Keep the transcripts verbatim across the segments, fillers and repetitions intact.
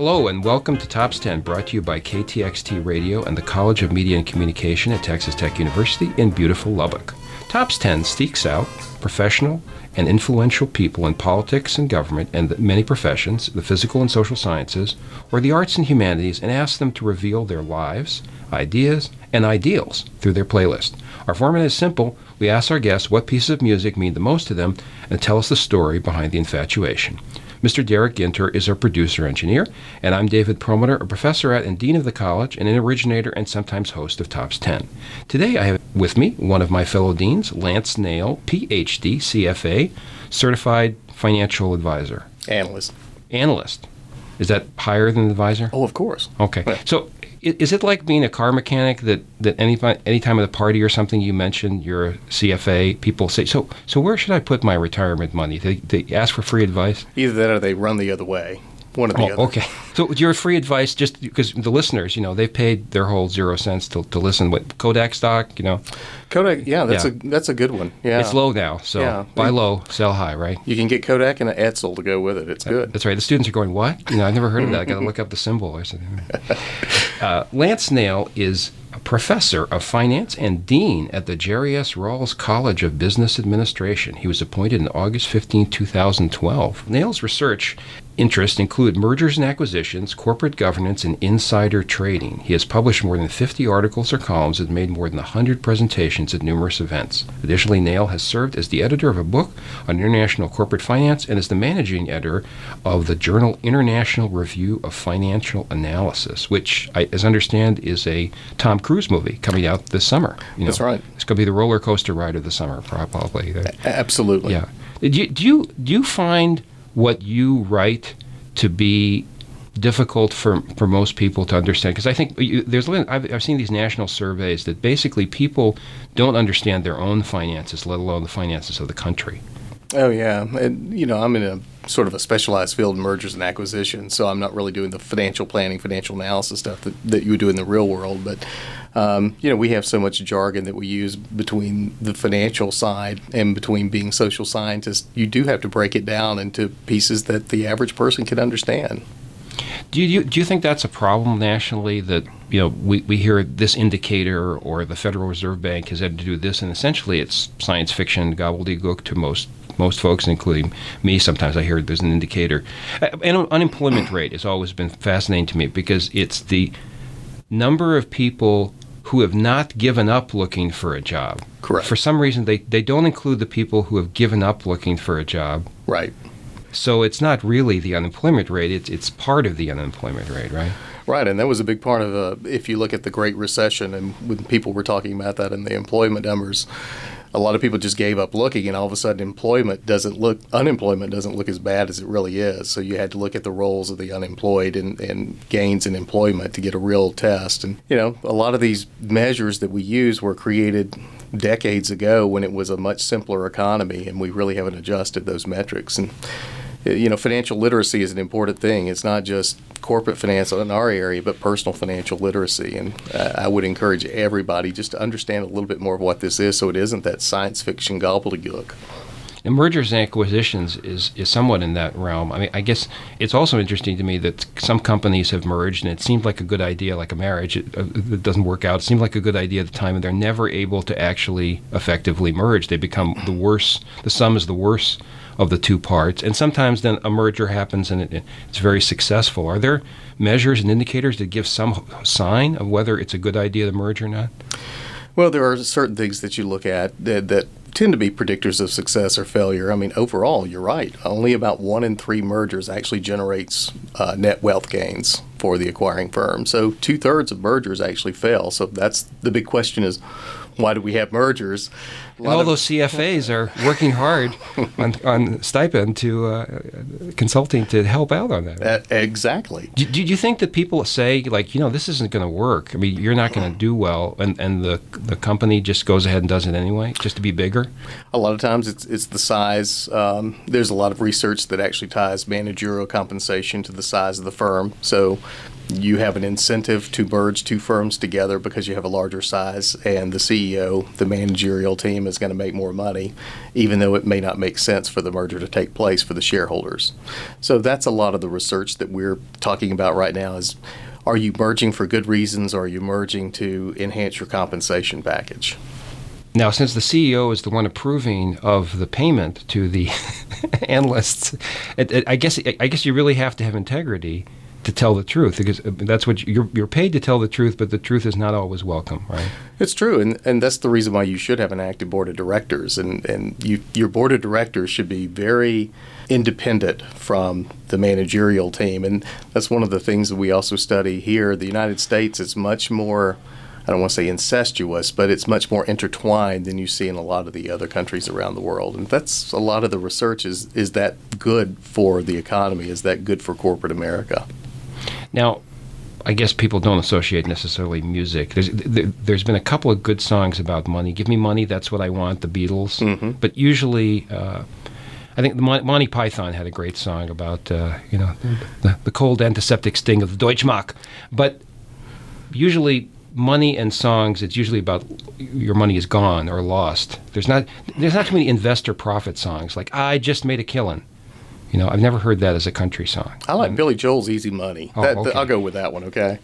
Hello and welcome to Tops ten, brought to you by K T X T Radio and the College of Media and Communication at Texas Tech University in beautiful Lubbock. Tops ten seeks out professional and influential people in politics and government and the many professions, the physical and social sciences, or the arts and humanities, and asks them to reveal their lives, ideas, and ideals through their playlist. Our format is simple. We ask our guests what pieces of music mean the most to them and tell us the story behind the infatuation. Mister Derek Ginter is our producer-engineer, and I'm David Perlmutter, a professor at and dean of the college, and an originator and sometimes host of Tops ten. Today I have with me one of my fellow deans, Lance Nail, P H D, C F A, Certified Financial Advisor. Analyst. Analyst. Is that higher than advisor? Oh, of course. Okay. Yeah. So is it like being a car mechanic that, that any, any time at a party or something you mention you're a C F A, people say, so so where should I put my retirement money? They, they ask for free advice? Either that or they run the other way. One or the oh, other. Okay. So your free advice, just because the listeners, you know, they've paid their whole zero cents to to listen. What, Kodak stock, you know? Kodak, yeah, that's yeah. a that's a good one. Yeah, it's low now, so yeah. buy low, sell high, right? You can get Kodak and an Edsel to go with it. It's yeah, good. That's right. The students are going, what? You know, I've never heard of that. I got to look up the symbol or something. uh, Lance Nail is a professor of finance and dean at the Jerry S. Rawls College of Business Administration. He was appointed on August fifteenth, two thousand twelve. Nail's research interests include mergers and acquisitions, corporate governance, and insider trading. He has published more than fifty articles or columns and made more than one hundred presentations at numerous events. Additionally, Nail has served as the editor of a book on international corporate finance and is the managing editor of the journal International Review of Financial Analysis, which, I, as I understand, is a Tom Cruise movie coming out this summer. You know, that's right. It's going to be the roller coaster ride of the summer, probably. A- absolutely. Yeah. Do you, do you do you find what you write to be difficult for for most people to understand? Because I think you, there's I've, I've seen these national surveys that basically people don't understand their own finances, let alone the finances of the country. Oh yeah, and you know I'm in a sort of a specialized field in mergers and acquisitions, so I'm not really doing the financial planning, financial analysis stuff that, that you would do in the real world. But um, you know, we have so much jargon that we use between the financial side and between being social scientists. You do have to break it down into pieces that the average person can understand. Do you do you think that's a problem nationally, that you know we, we hear this indicator or the Federal Reserve Bank has had to do this, and essentially it's science fiction gobbledygook to most most folks, including me. Sometimes I hear there's an indicator. And unemployment rate has always been fascinating to me because it's the number of people who have not given up looking for a job. Correct. For some reason, they, they don't include the people who have given up looking for a job. Right. So it's not really the unemployment rate. It's it's part of the unemployment rate, right? Right, and that was a big part of, uh, if you look at the Great Recession, and when people were talking about that and the employment numbers, a lot of people just gave up looking, and all of a sudden employment doesn't look, unemployment doesn't look as bad as it really is. So you had to look at the roles of the unemployed and, and gains in employment to get a real test. And, you know, a lot of these measures that we use were created decades ago when it was a much simpler economy, and we really haven't adjusted those metrics. And, you know, financial literacy is an important thing. It's not just corporate finance in our area, but personal financial literacy. And uh, I would encourage everybody just to understand a little bit more of what this is, so it isn't that science fiction gobbledygook. And mergers and acquisitions is, is somewhat in that realm. I mean, I guess it's also interesting to me that some companies have merged, and it seemed like a good idea, like a marriage. It, it doesn't work out. It seemed like a good idea at the time, and they're never able to actually effectively merge. They become the worse. The sum is the worse of the two parts. And sometimes then a merger happens, and it, it's very successful. Are there measures and indicators that give some sign of whether it's a good idea to merge or not? Well, there are certain things that you look at that, that tend to be predictors of success or failure. I mean, overall, you're right. Only about one in three mergers actually generates uh, net wealth gains for the acquiring firm. So two-thirds of mergers actually fail. So that's the big question is, why do we have mergers? And all of, those C F As are working hard on, on stipend to uh, consulting to help out on that. Uh, exactly. Do, do you think that people say, like, you know, this isn't going to work? I mean, you're not going to do well, and, and the the company just goes ahead and does it anyway, just to be bigger? A lot of times it's it's the size. Um, there's a lot of research that actually ties managerial compensation to the size of the firm. So you have an incentive to merge two firms together because you have a larger size, and the C E O, the managerial team, is going to make more money, even though it may not make sense for the merger to take place for the shareholders. So that's a lot of the research that we're talking about right now is, are you merging for good reasons, or are you merging to enhance your compensation package? Now, since the C E O is the one approving of the payment to the analysts, it, it, I guess I guess you really have to have integrity to tell the truth, because that's what you're you're paid to tell the truth, but the truth is not always welcome, right? It's true, and, and that's the reason why you should have an active board of directors, and and you, your board of directors should be very independent from the managerial team, and that's one of the things that we also study here. The United States is much more, I don't want to say incestuous, but it's much more intertwined than you see in a lot of the other countries around the world. And that's a lot of the research is, is that good for the economy? Is that good for corporate America? Now, I guess people don't associate necessarily music. There's, there, there's been a couple of good songs about money. Give Me Money, That's What I Want, The Beatles. Mm-hmm. But usually, uh, I think Mon- Monty Python had a great song about, uh, you know, the, the cold antiseptic sting of the Deutschmark. But usually, money and songs, it's usually about your money is gone or lost. There's not there's not too many investor profit songs like I Just Made a Killin'. You know, I've never heard that as a country song. I like um, Billy Joel's Easy Money. Oh, that, okay. I'll go with that one, okay?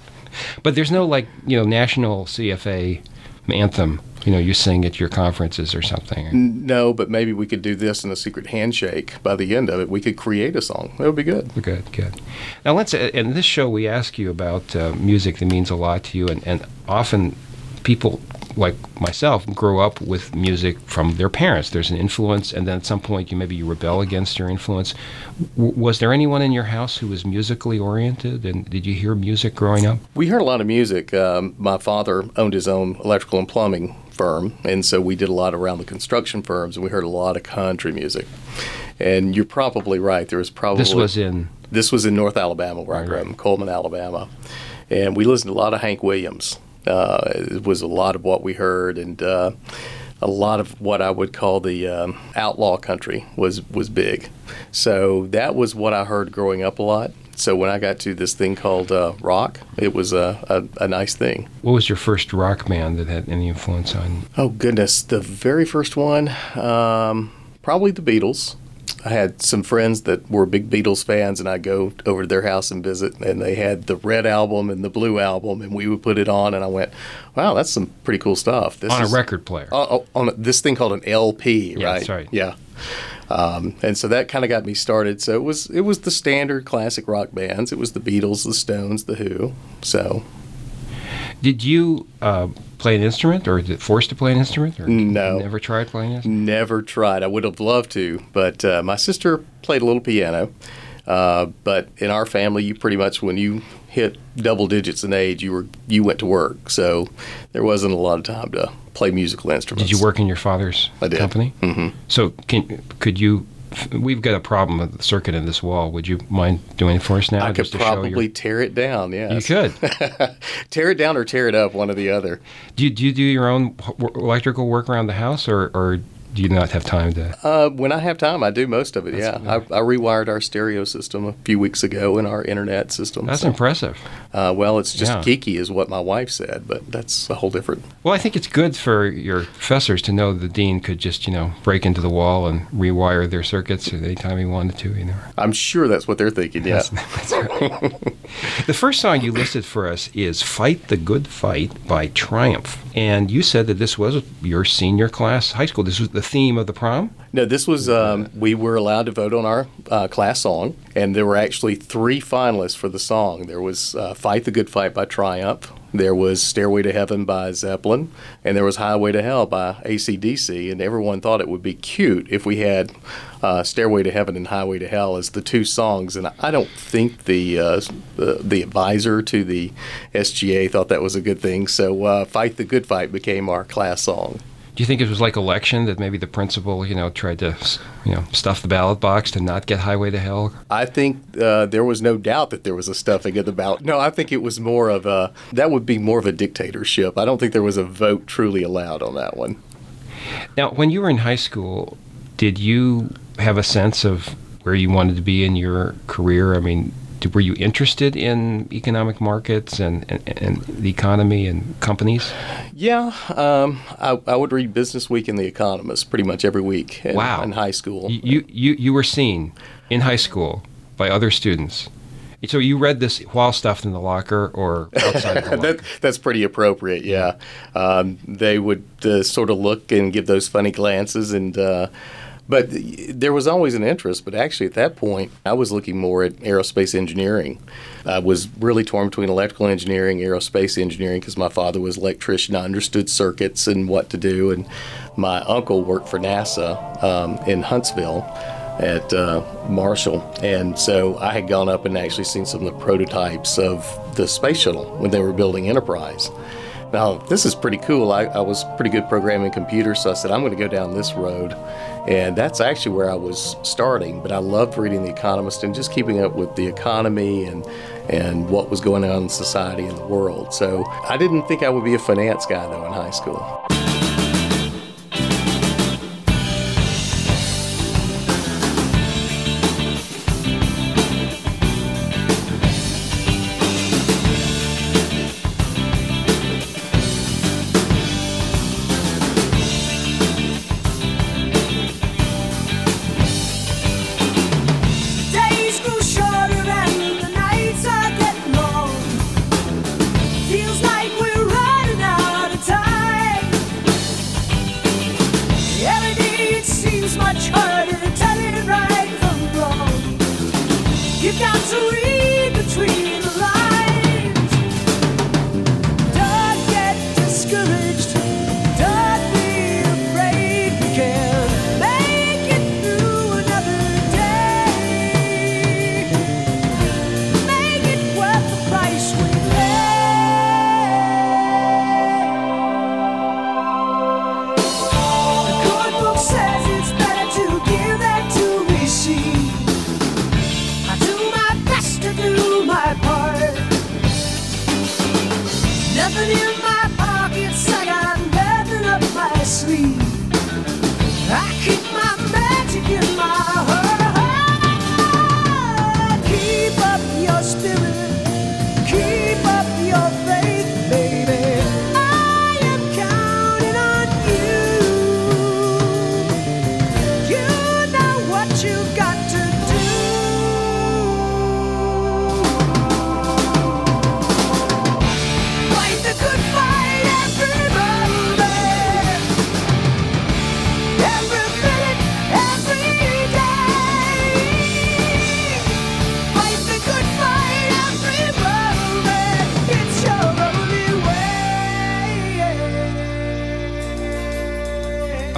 But there's no, like, you know, national C F A anthem, you know, you sing at your conferences or something. No, but maybe we could do this in a secret handshake. By the end of it, we could create a song. That would be good. Good, good. Now, let's, in this show, we ask you about uh, music that means a lot to you, and, and often people like myself grow up with music from their parents. There's an influence, and then at some point you maybe you rebel against your influence. W- was there anyone in your house who was musically oriented, and did you hear music growing up? We heard a lot of music. Um, my father owned his own electrical and plumbing firm, and so we did a lot around the construction firms, and we heard a lot of country music. And you're probably right. There was probably this was in this was in North Alabama, where right. I grew up, in Coleman, Alabama, and we listened to a lot of Hank Williams. Uh, it was a lot of what we heard, and uh, a lot of what I would call the um, outlaw country was, was big. So that was what I heard growing up a lot. So when I got to this thing called uh, rock, it was a, a, a nice thing. What was your first rock band that had any influence on you? Oh, goodness. The very first one, um, probably the Beatles. I had some friends that were big Beatles fans, and I'd go over to their house and visit, and they had the red album and the blue album, and we would put it on, and I went, wow, that's some pretty cool stuff. This on is, a record player. On, on a, this thing called an L P, yeah, right? That's right. Yeah. Um, and so that kind of got me started. So it was it was the standard classic rock bands. It was the Beatles, the Stones, the Who. So... Did you uh, play an instrument, or did forced to play an instrument? Or no. Never tried playing an instrument? Never tried. I would have loved to, but uh, my sister played a little piano. Uh, but in our family, you pretty much, when you hit double digits in age, you were you went to work. So there wasn't a lot of time to play musical instruments. Did you work in your father's I did. Company? Mm-hmm. So can, could you... We've got a problem with the circuit in this wall. Would you mind doing it for us now? I could probably your... tear it down, yes. You could. Tear it down or tear it up, one or the other. Do you do, you do your own electrical work around the house, or, or do you not have time to? Uh, when I have time, I do most of it, that's yeah. I, I rewired our stereo system a few weeks ago and our internet system. That's so. Impressive. Uh, well, it's just yeah. geeky is what my wife said, but that's a whole different. Well, I think it's good for your professors to know the dean could just, you know, break into the wall and rewire their circuits anytime he wanted to, you know. I'm sure that's what they're thinking, yeah. That's, that's right. The first song you listed for us is Fight the Good Fight by Triumph. And you said that this was your senior class high school. This was the theme of the prom? No, this was, um, we were allowed to vote on our uh, class song, and there were actually three finalists for the song. There was uh, Fight the Good Fight by Triumph, there was Stairway to Heaven by Zeppelin, and there was Highway to Hell by A C D C, and everyone thought it would be cute if we had uh, Stairway to Heaven and Highway to Hell as the two songs, and I don't think the uh, the, the advisor to the S G A thought that was a good thing, so uh, Fight the Good Fight became our class song. Do you think it was like election that maybe the principal, you know, tried to, you know, stuff the ballot box to not get Highway to Hell? I think uh, there was no doubt that there was a stuffing of the ballot. No, I think it was more of a, that would be more of a dictatorship. I don't think there was a vote truly allowed on that one. Now, when you were in high school, did you have a sense of where you wanted to be in your career? I mean, were you interested in economic markets and, and, and the economy and companies? Yeah. Um, I, I would read Business Week and The Economist pretty much every week in, wow. in high school. You, you, you were seen in high school by other students. So you read this while stuffed in the locker or outside the locker? that, that's pretty appropriate, yeah. Um, they would uh, sort of look and give those funny glances and uh, – But there was always an interest, but actually at that point, I was looking more at aerospace engineering. I was really torn between electrical engineering and aerospace engineering because my father was an electrician. I understood circuits and what to do, and my uncle worked for NASA um, in Huntsville at uh, Marshall. And so I had gone up and actually seen some of the prototypes of the space shuttle when they were building Enterprise. Now, this is pretty cool. I, I was pretty good programming computers, so I said, I'm going to go down this road. And that's actually where I was starting. But I loved reading The Economist and just keeping up with the economy and and what was going on in society and the world. So I didn't think I would be a finance guy, though, in high school.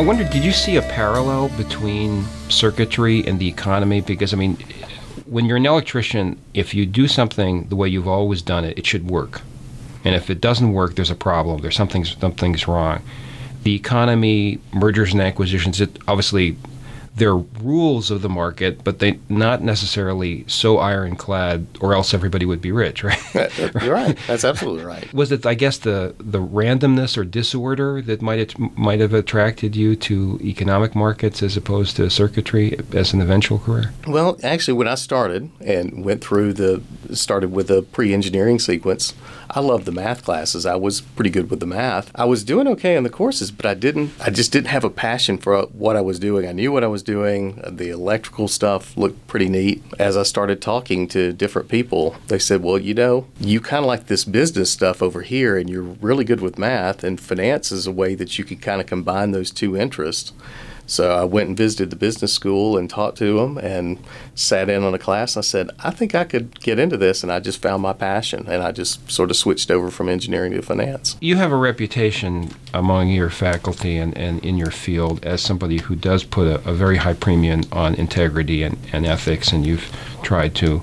I wonder, did you see a parallel between circuitry and the economy? Because, I mean, when you're an electrician, if you do something the way you've always done it, it should work. And if it doesn't work, there's a problem. There's something, something's wrong. The economy, mergers and acquisitions, it, obviously, they're rules of the market, but they're not necessarily so ironclad, or else everybody would be rich, right? You're right. That's absolutely right. Was it, I guess, the, the randomness or disorder that might have, might have attracted you to economic markets as opposed to circuitry as an eventual career? Well, actually, when I started and went through the started with a pre-engineering sequence, I loved the math classes. I was pretty good with the math. I was doing okay in the courses, but I didn't. I just didn't have a passion for what I was doing. I knew what I was doing. The electrical stuff looked pretty neat. As I started talking to different people, they said, well, you know, you kind of like this business stuff over here, and you're really good with math, and finance is a way that you could kind of combine those two interests. So I went and visited the business school and talked to them and sat in on a class. I said, I think I could get into this, and I just found my passion, and I just sort of switched over from engineering to finance. You have a reputation among your faculty and, and in your field as somebody who does put a, a very high premium on integrity and, and ethics, and you've tried to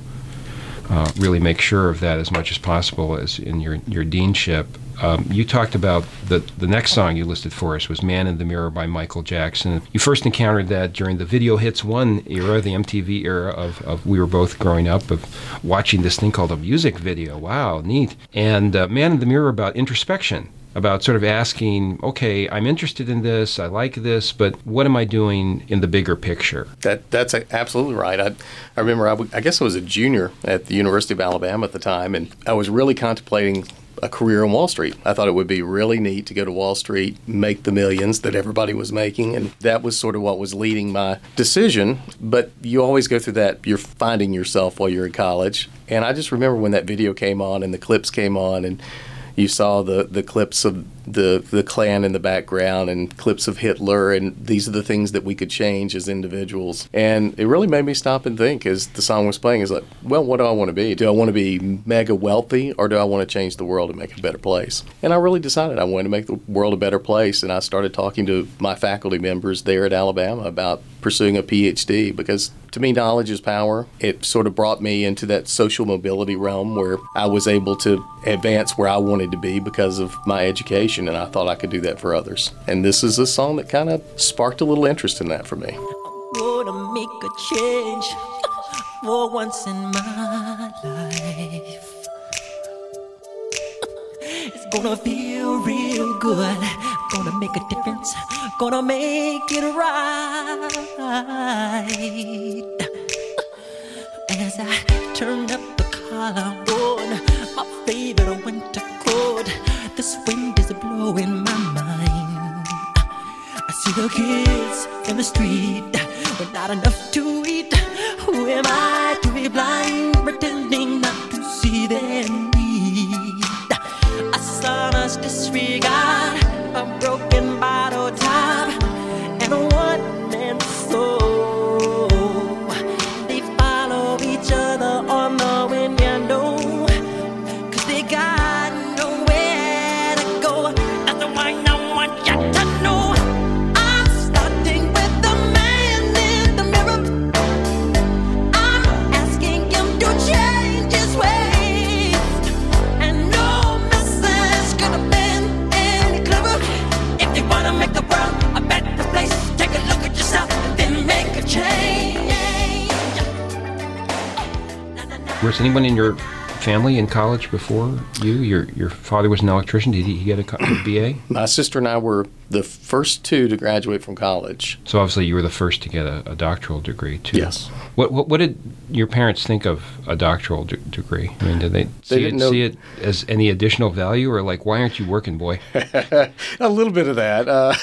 uh, really make sure of that as much as possible as in your, your deanship. Um, you talked about the the next song you listed for us was Man in the Mirror by Michael Jackson. You first encountered that during the Video Hits One era, the M T V era of, of we were both growing up, of watching this thing called a music video. Wow, neat. And uh, Man in the Mirror about introspection about sort of asking, okay, I'm interested in this, I like this, but what am I doing in the bigger picture? That That's absolutely right. I, I remember, I, w- I guess I was a junior at the University of Alabama at the time, and I was really contemplating a career on Wall Street. I thought it would be really neat to go to Wall Street, make the millions that everybody was making, and that was sort of what was leading my decision. But you always go through that, you're finding yourself while you're in college. And I just remember when that video came on and the clips came on, and you saw the, the clips of the, the Klan in the background and clips of Hitler, and these are the things that we could change as individuals. And it really made me stop and think as the song was playing. It's like, well, what do I want to be? Do I want to be mega wealthy, or do I want to change the world and make it a better place? And I really decided I wanted to make the world a better place, and I started talking to my faculty members there at Alabama about pursuing a P H D, because to me, knowledge is power. It sort of brought me into that social mobility realm where I was able to advance where I wanted to be because of my education, and I thought I could do that for others. And this is a song that kind of sparked a little interest in that for me. I'm gonna make a change for once in my life. It's gonna feel real good. Gonna make a difference. Gonna make it right. As I turn up the collar on my favorite winter coat, this wind is blowing my mind. I see the kids in the street with not enough to eat. Who am I to be blind, pretending not to see them? Honest disregard, a broken bottle top, and a one-man soul. They follow each other on the wind, you know, 'cause they got nowhere to go. That's the one I want you to know. I'm starting with the man in the mirror. I'm asking him to change his way. Was anyone in your family in college before you? Your your father was an electrician. Did he get a, a B A? My sister and I were the first two to graduate from college. So obviously you were the first to get a, a doctoral degree too. Yes. What, what what did your parents think of a doctoral d- degree? I mean, did they, see, they didn't it, know. see it as any additional value, or like, why aren't you working, boy? A little bit of that. Uh,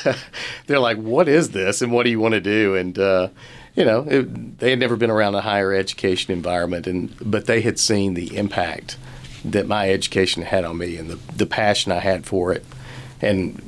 they're like, what is this, and what do you want to do? And uh, You know, it, they had never been around a higher education environment, and but they had seen the impact that my education had on me and the, the passion I had for it. And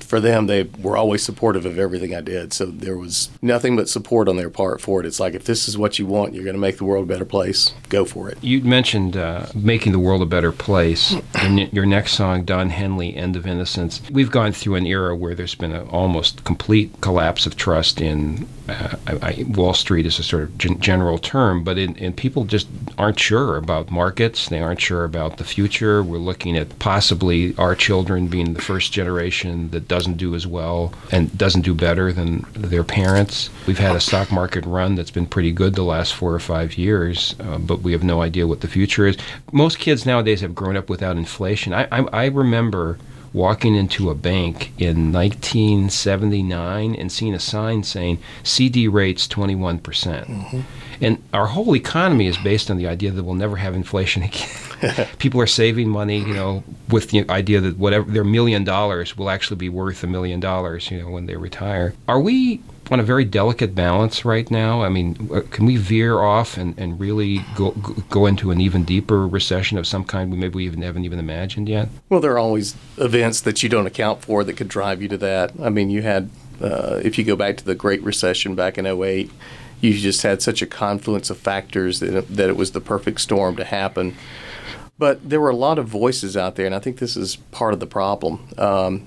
for them, they were always supportive of everything I did, so there was nothing but support on their part for it. It's like, if this is what you want, you're going to make the world a better place, go for it. You mentioned uh, making the world a better place. In your next song, Don Henley, End of Innocence, we've gone through an era where there's been an almost complete collapse of trust in uh, I, I, Wall Street is a sort of gen- general term, but in, in people just aren't sure about markets. They aren't sure about the future. We're looking at possibly our children being the first generation that doesn't do as well and doesn't do better than their parents. We've had a stock market run that's been pretty good the last four or five years, uh, but we have no idea what the future is. Most kids nowadays have grown up without inflation. I, I, I remember walking into a bank in nineteen seventy-nine and seeing a sign saying C D rates twenty-one percent. Mm-hmm. And our whole economy is based on the idea that we'll never have inflation again. People are saving money, you know, with the idea that whatever their million dollars will actually be worth a million dollars, you know, when they retire. Are we on a very delicate balance right now? I mean, can we veer off and, and really go go into an even deeper recession of some kind we maybe we even haven't even imagined yet? Well, there are always events that you don't account for that could drive you to that. I mean, you had, uh, if you go back to the Great Recession back in oh eight, you just had such a confluence of factors that it, that it was the perfect storm to happen. But there were a lot of voices out there, and I think this is part of the problem. Um,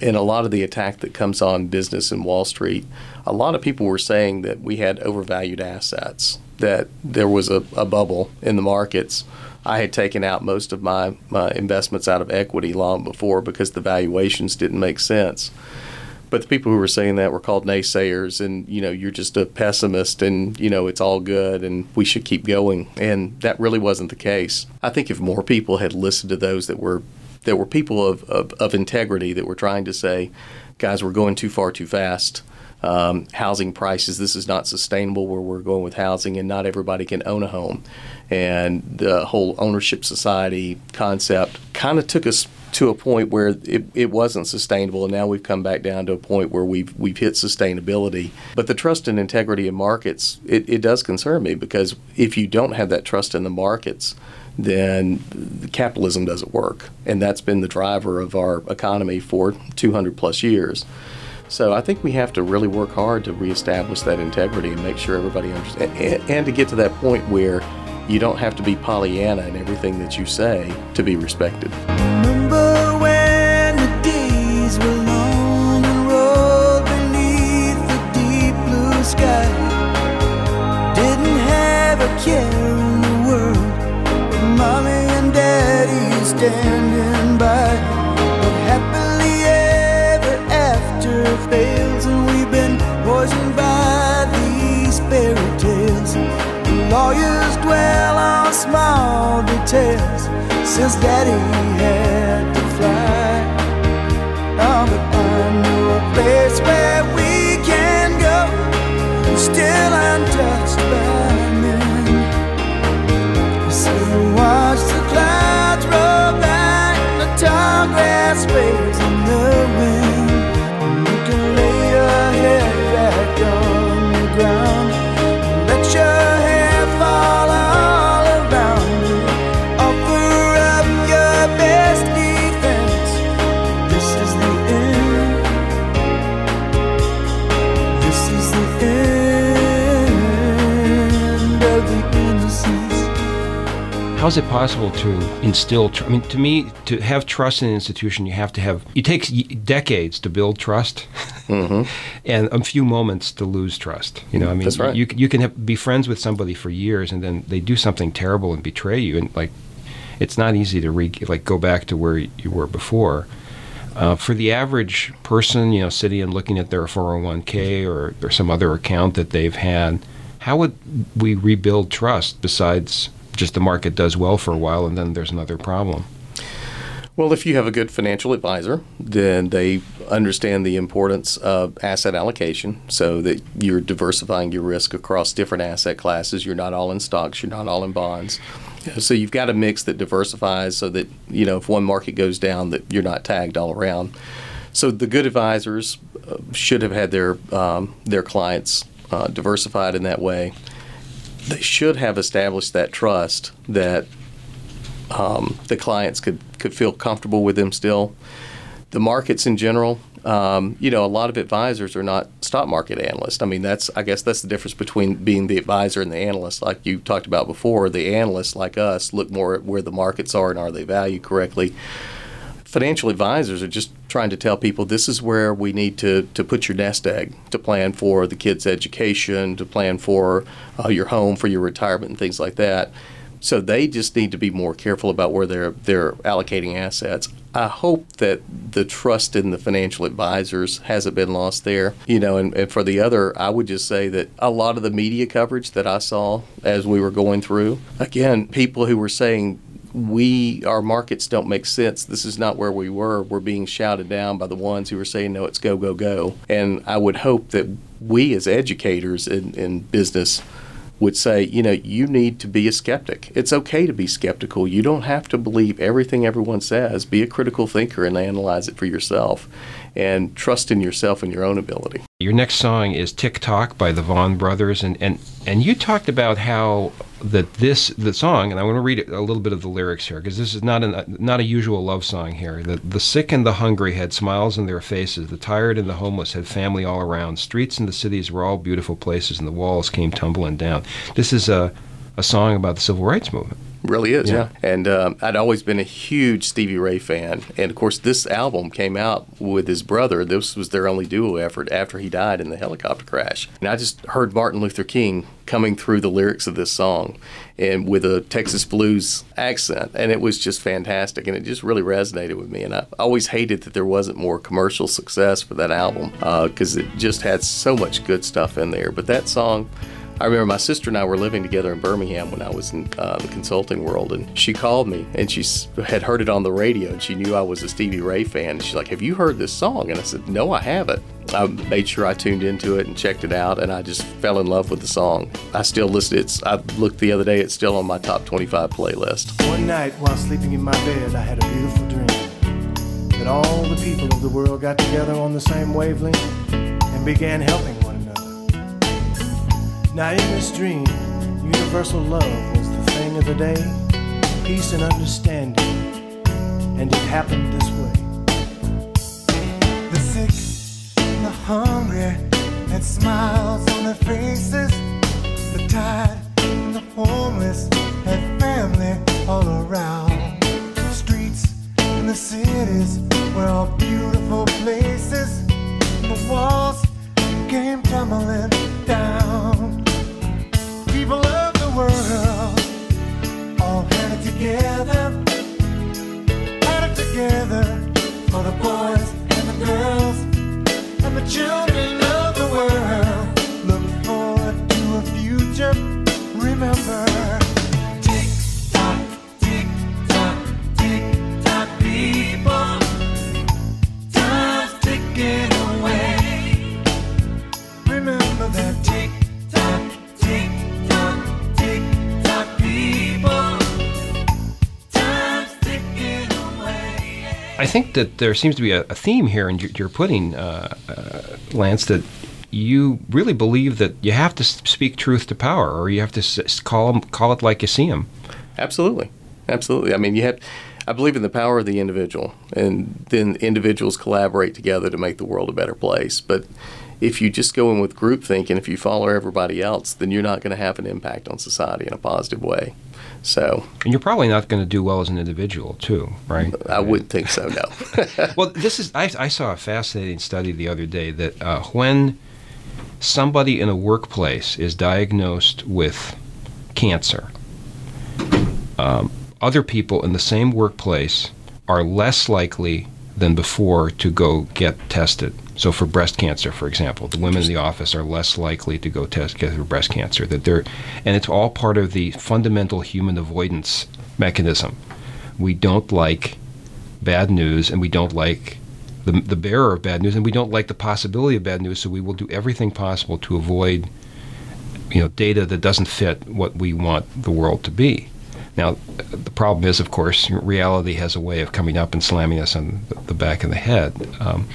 And a lot of the attack that comes on business and Wall Street, a lot of people were saying that we had overvalued assets, that there was a, a bubble in the markets. I had taken out most of my, my investments out of equity long before because the valuations didn't make sense. But the people who were saying that were called naysayers, and, you know, you're just a pessimist, and, you know, it's all good, and we should keep going. And that really wasn't the case. I think if more people had listened to those that were that were people of, of, of integrity that were trying to say, guys, we're going too far too fast. Um, housing prices, this is not sustainable where we're going with housing, and not everybody can own a home. And the whole ownership society concept kind of took us to a point where it, it wasn't sustainable, and now we've come back down to a point where we've we've hit sustainability. But the trust and integrity in markets, it, it does concern me, because if you don't have that trust in the markets, then the capitalism doesn't work, and that's been the driver of our economy for two hundred plus years. So I think we have to really work hard to reestablish that integrity and make sure everybody understands, and, and to get to that point where you don't have to be Pollyanna in everything that you say to be respected. Remember when the days were long and rolled beneath the deep blue sky? Didn't have a care in the world, but mommy and daddy standing by. But happily ever after fails, and we've been poisoned by these fairy tales. The lawyers dwell on small details since daddy had. Place where we can go, still untouched by men. So watch the clouds roll by, and the tall grass waves in the wind. And you can lay your head back on the ground, and let your hair fall all around you. Offer up your best defense. This is the end. How is it possible to instill, tr- I mean, to me, to have trust in an institution, you have to have, it takes decades to build trust mm-hmm. and a few moments to lose trust. You know, I mean, That's right. you, you can have, be friends with somebody for years, and then they do something terrible and betray you. And like, it's not easy to re- like go back to where you were before. Uh, for the average person, you know, sitting and looking at their four oh one k or, or some other account that they've had, how would we rebuild trust besides just the market does well for a while and then there's another problem? Well, if you have a good financial advisor, then they understand the importance of asset allocation so that you're diversifying your risk across different asset classes. You're not all in stocks. You're not all in bonds. So you've got a mix that diversifies so that, you know, if one market goes down, that you're not tagged all around. So the good advisors should have had their um, their clients uh, diversified in that way. They should have established that trust that um, the clients could, could feel comfortable with them still. The markets in general, um, you know, a lot of advisors are not stock market analysts. I mean, that's I guess that's the difference between being the advisor and the analyst. Like you talked about before, the analysts like us look more at where the markets are and are they valued correctly. Financial advisors are just trying to tell people this is where we need to, to put your nest egg, to plan for the kids' education, to plan for uh, your home, for your retirement, and things like that. So they just need to be more careful about where they're they're allocating assets. I hope that the trust in the financial advisors hasn't been lost there. You know, and, and for the other, I would just say that a lot of the media coverage that I saw as we were going through, again, people who were saying, We, our markets don't make sense. This is not where we were. We're being shouted down by the ones who are saying, no, it's go, go, go. And I would hope that we as educators in, in business would say, you know, you need to be a skeptic. It's okay to be skeptical. You don't have to believe everything everyone says. Be a critical thinker and analyze it for yourself, and trust in yourself and your own ability. Your next song is Tick Tock by the Vaughan Brothers, and, and, and you talked about how that this the song, and I want to read a little bit of the lyrics here, because this is not, an, not a usual love song here. The, the sick and the hungry had smiles on their faces. The tired and the homeless had family all around. Streets in the cities were all beautiful places, and the walls came tumbling down. This is a, a song about the civil rights movement. Really is, yeah. yeah. And um, I'd always been a huge Stevie Ray fan. And, of course, this album came out with his brother. This was their only duo effort after he died in the helicopter crash. And I just heard Martin Luther King coming through the lyrics of this song and with a Texas blues accent. And it was just fantastic. And it just really resonated with me. And I always hated that there wasn't more commercial success for that album because uh, it just had so much good stuff in there. But that song, I remember my sister and I were living together in Birmingham when I was in uh, the consulting world, and she called me, and she had heard it on the radio, and she knew I was a Stevie Ray fan, and she's like, "Have you heard this song?" And I said, "No, I haven't." I made sure I tuned into it and checked it out, and I just fell in love with the song. I still listen to it. I looked the other day, it's still on my top twenty-five playlist. One night while sleeping in my bed, I had a beautiful dream that all the people of the world got together on the same wavelength and began helping one another. Now in this dream, universal love was the thing of the day, peace and understanding, and it happened this way. The sick, the hungry, and smiles on their faces, the tired and the homeless, and family all around. The streets and the cities were all beautiful places, the walls came tumbling down. People of the world all had it together, had it together for the boys and the girls. And the children of the world look forward to a future. Remember, tick tock, tick tock, tick tock, people. Time's ticking away. Remember that, tick tock, tick tock, tick tock, people. Time's ticking away. I think that there seems to be a, a theme here, and you're, you're putting. Uh, Lance, that you really believe that you have to speak truth to power, or you have to call them, call it like you see them. Absolutely, absolutely. I mean, you have. I believe in the power of the individual, and then individuals collaborate together to make the world a better place. But if you just go in with groupthink, and if you follow everybody else, then you're not going to have an impact on society in a positive way. So, and you're probably not going to do well as an individual, too, right? I wouldn't think so, no. Well, this is I, I saw a fascinating study the other day that uh, when somebody in a workplace is diagnosed with cancer, um, other people in the same workplace are less likely than before to go get tested. So for breast cancer, for example, the women in the office are less likely to go test for breast cancer. That they're, and it's all part of the fundamental human avoidance mechanism. We don't like bad news, and we don't like the, the bearer of bad news, and we don't like the possibility of bad news, so we will do everything possible to avoid, you know, data that doesn't fit what we want the world to be. Now, the problem is, of course, reality has a way of coming up and slamming us on the back of the head. Um,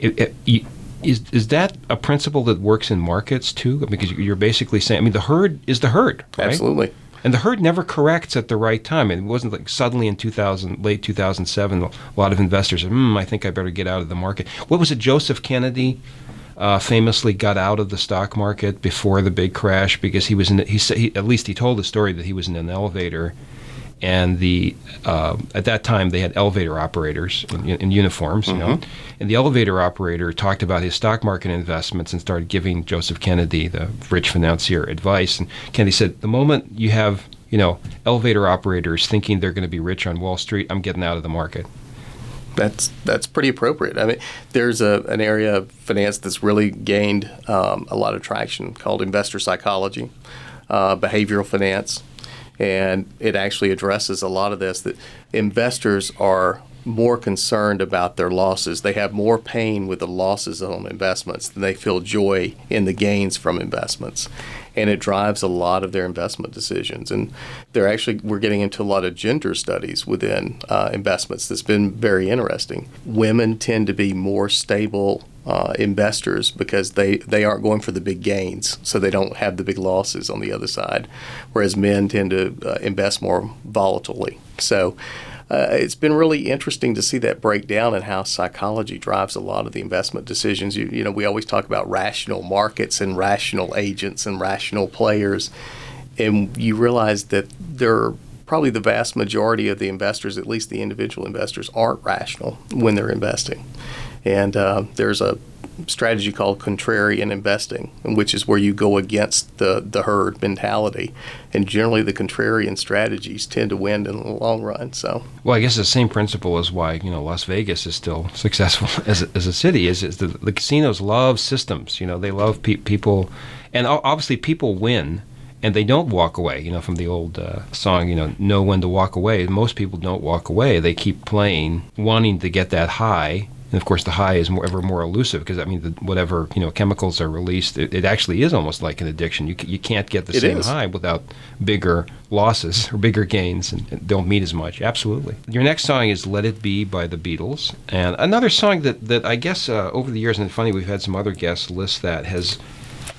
it, it, is is that a principle that works in markets, too? Because you're basically saying, I mean, the herd is the herd, right? Absolutely. And the herd never corrects at the right time. It wasn't like suddenly in two thousand, late two thousand seven, a lot of investors said, hmm, I think I better get out of the market. What was it, Joseph Kennedy? Uh, famously got out of the stock market before the big crash because he was in. He said, he, at least he told the story that he was in an elevator, and the uh, at that time they had elevator operators in, in uniforms, you mm-hmm. know, and the elevator operator talked about his stock market investments and started giving Joseph Kennedy, the rich financier, advice. And Kennedy said, "The moment you have, you know, elevator operators thinking they're going to be rich on Wall Street, I'm getting out of the market." That's that's pretty appropriate. I mean, there's a an area of finance that's really gained um, a lot of traction called investor psychology, uh, behavioral finance, and it actually addresses a lot of this, that investors are more concerned about their losses. They have more pain with the losses on investments than they feel joy in the gains from investments. And it drives a lot of their investment decisions. And they're actually, we're getting into a lot of gender studies within uh, investments that's been very interesting. Women tend to be more stable uh, investors because they, they aren't going for the big gains, so they don't have the big losses on the other side, whereas men tend to uh, invest more volatilely. So Uh, it's been really interesting to see that breakdown in how psychology drives a lot of the investment decisions. You, you know, we always talk about rational markets and rational agents and rational players, and you realize that there are probably the vast majority of the investors, at least the individual investors, aren't rational when they're investing. And uh, there's a strategy called contrarian investing, which is where you go against the, the herd mentality. And generally the contrarian strategies tend to win in the long run. So, well, I guess the same principle is why, you know, Las Vegas is still successful as a, as a city. Is, is the, the casinos love systems. You know, they love pe- people. And obviously people win. And they don't walk away, you know, from the old uh, song, you know, know when to walk away. Most people don't walk away. They keep playing, wanting to get that high. And, of course, the high is more, ever more elusive because, I mean, the, whatever, you know, chemicals are released, it, it actually is almost like an addiction. You you can't get the it same is. high without bigger losses or bigger gains and, and don't mean as much. Absolutely. Your next song is Let It Be by the Beatles. And another song that, that I guess uh, over the years, and it's funny, we've had some other guests list that has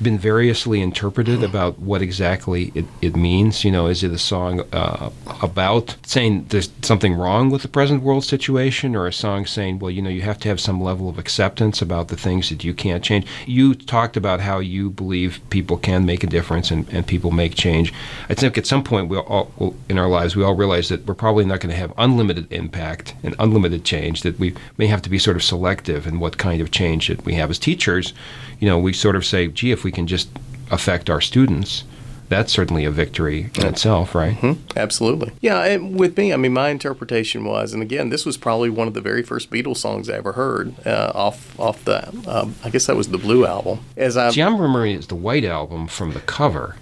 been variously interpreted about what exactly it, it means. You know, is it a song uh, about saying there's something wrong with the present world situation, or a song saying, well, you know, you have to have some level of acceptance about the things that you can't change? You talked about how you believe people can make a difference and, and people make change. I think at some point we all, we'll, in our lives we all realize that we're probably not going to have unlimited impact and unlimited change, that we may have to be sort of selective in what kind of change that we have. As teachers, you know, we sort of say, gee, if we We can just affect our students, that's certainly a victory in itself, right? Mm-hmm. Absolutely. Yeah, and with me, I mean, my interpretation was, and again, this was probably one of the very first Beatles songs I ever heard uh, off off the, um, I guess that was the Blue album. As I, See, I'm remembering it's the White album from the cover.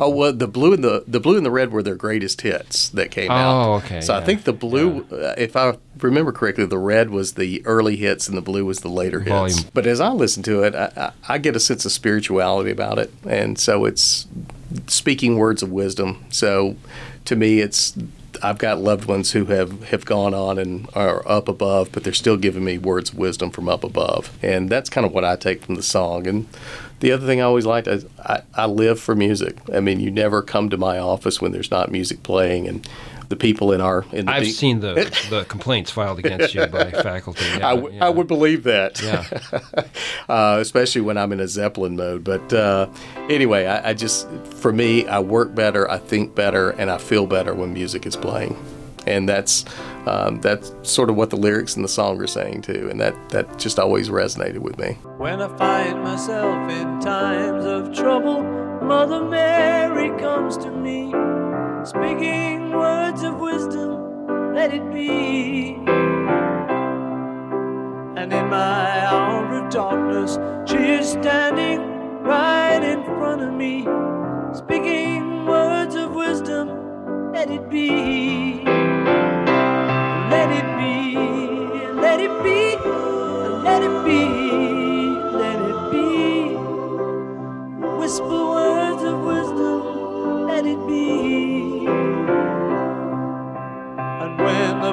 Oh, well, the blue and the the blue and the red were their greatest hits that came oh, out. Oh, okay. So yeah. I think the blue, yeah. uh, if I remember correctly, the red was the early hits and the blue was the later hits. Volume. But as I listen to it, I, I, I get a sense of spirituality about it. And so it's speaking words of wisdom. So to me, it's I've got loved ones who have, have gone on and are up above, but they're still giving me words of wisdom from up above. And that's kind of what I take from the song. And the other thing I always liked is I, I live for music. I mean, you never come to my office when there's not music playing, and the people in our in the I've be- seen the the complaints filed against you by faculty. Yeah, I, w- yeah. I would believe that. Yeah, uh, especially when I'm in a Zeppelin mode. But uh, anyway, I, I just for me, I work better, I think better, and I feel better when music is playing. And that's um, that's sort of what the lyrics in the song are saying too, and that, that just always resonated with me. When I find myself in times of trouble, Mother Mary comes to me, speaking words of wisdom, let it be. And in my hour of darkness, she is standing right in front of me, speaking words of wisdom, let it be. Let it be, let it be, let it be, let it be. Whisper words of wisdom, let it be. And when the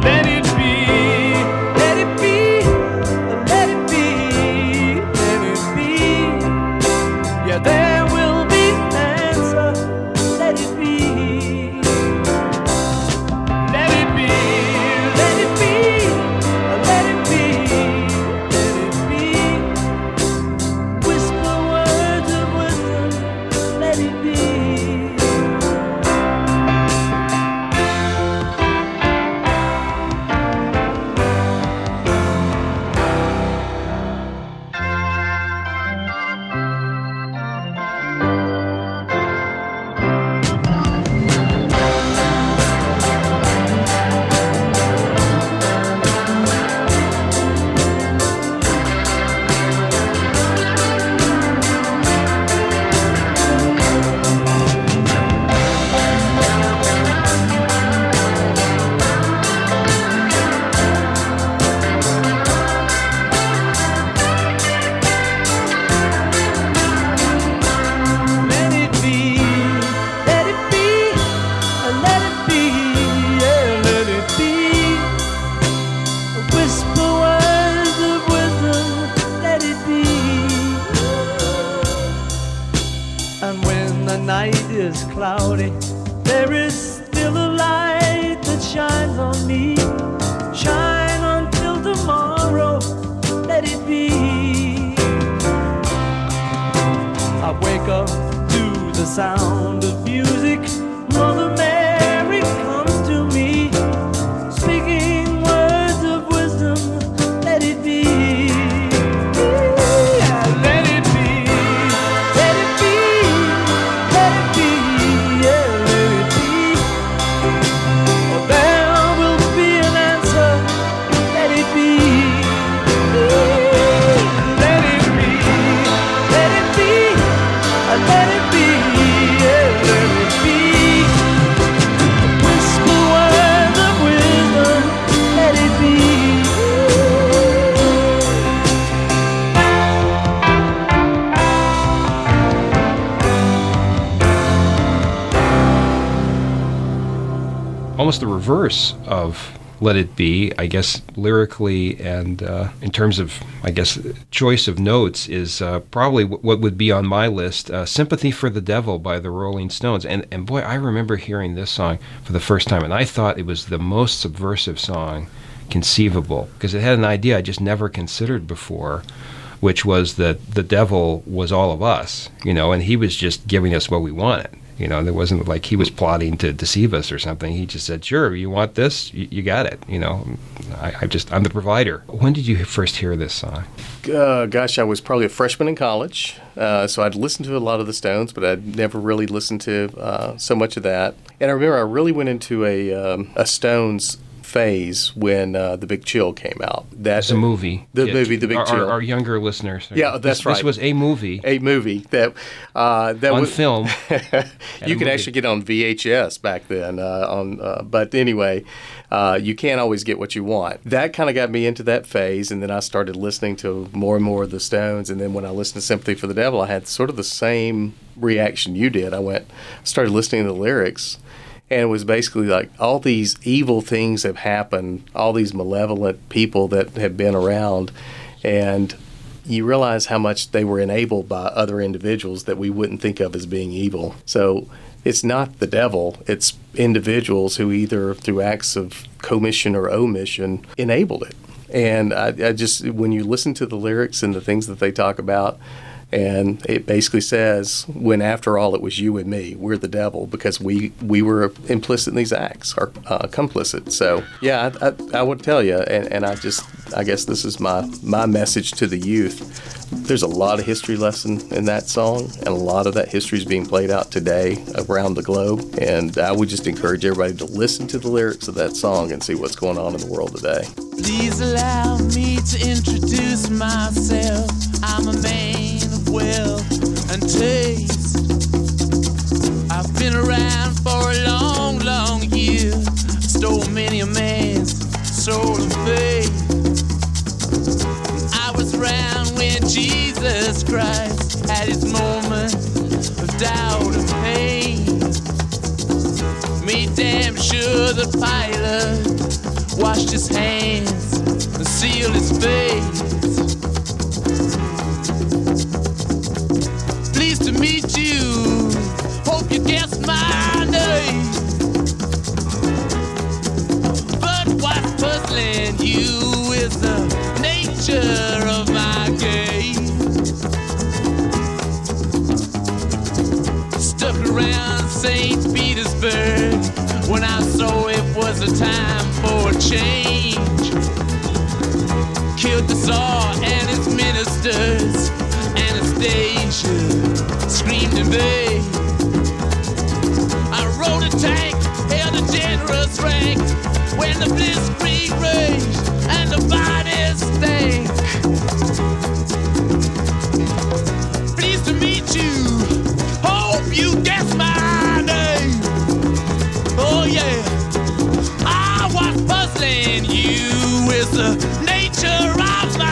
Let it be. Let it be. Let it be. Let it be. Yeah, there will be an answer. Let it be. Let it be. Let it be. Let it be. Let it be. when the night is cloudy, there is still a light that shines on me. Shine until tomorrow, let it be. I wake up to the sound of music. Mother Mary comes to me, speaking words of wisdom, let it be. Almost the reverse of Let It Be, I guess, lyrically and uh, in terms of, I guess, choice of notes is uh, probably w- what would be on my list, uh, Sympathy for the Devil by the Rolling Stones. And, and boy, I remember hearing this song for the first time, and I thought it was the most subversive song conceivable because it had an idea I just never considered before, which was that the devil was all of us, you know, and he was just giving us what we wanted. You know, there wasn't like he was plotting to deceive us or something. He just said, sure, you want this? You, you got it. You know, I, I just, I'm the provider. When did you first hear this song? Uh, gosh, I was probably a freshman in college. Uh, so I'd listened to a lot of the Stones, but I'd never really listened to uh, so much of that. And I remember I really went into a, um, a Stones phase when uh, The Big Chill came out. That's a movie. The yeah, movie, The Big our, Chill. Our, our younger listeners. Sorry. Yeah, that's this, right. This was a movie. A movie that uh, that on was film. You could actually get on V H S back then. Uh, on, uh, but anyway, uh, you can't always get what you want. That kind of got me into that phase, and then I started listening to more and more of the Stones. And then when I listened to Sympathy for the Devil, I had sort of the same reaction you did. I went, started listening to the lyrics. And it was basically like all these evil things have happened, all these malevolent people that have been around, and you realize how much they were enabled by other individuals that we wouldn't think of as being evil. So it's not the devil, it's individuals who either through acts of commission or omission enabled it. And I, I just, when you listen to the lyrics and the things that they talk about, and it basically says, when after all it was you and me, we're the devil because we, we were implicit in these acts, or uh, complicit. So, yeah, I, I, I would tell you, and, and I just, I guess this is my, my message to the youth. There's a lot of history lesson in that song, and a lot of that history is being played out today around the globe. And I would just encourage everybody to listen to the lyrics of that song and see what's going on in the world today. Please allow me to introduce myself. I'm a man. Well and taste. I've been around for a long, long year. Stole many a man's soul and faith. I was around when Jesus Christ had his moment of doubt and pain. Made damn sure the pilot washed his hands and sealed his face. To meet you, hope you guess my name. But what's puzzling you is the nature of my game. Stuck around Saint Petersburg when I saw it was a time for a change. Killed the Tsar and his ministers. Anastasia screamed in vain. I rode a tank, held a generous rank when the blitzkrieg raged and the bodies stank. Pleased to meet you. Hope you guess my name. Oh yeah. I was puzzling you with the nature of my.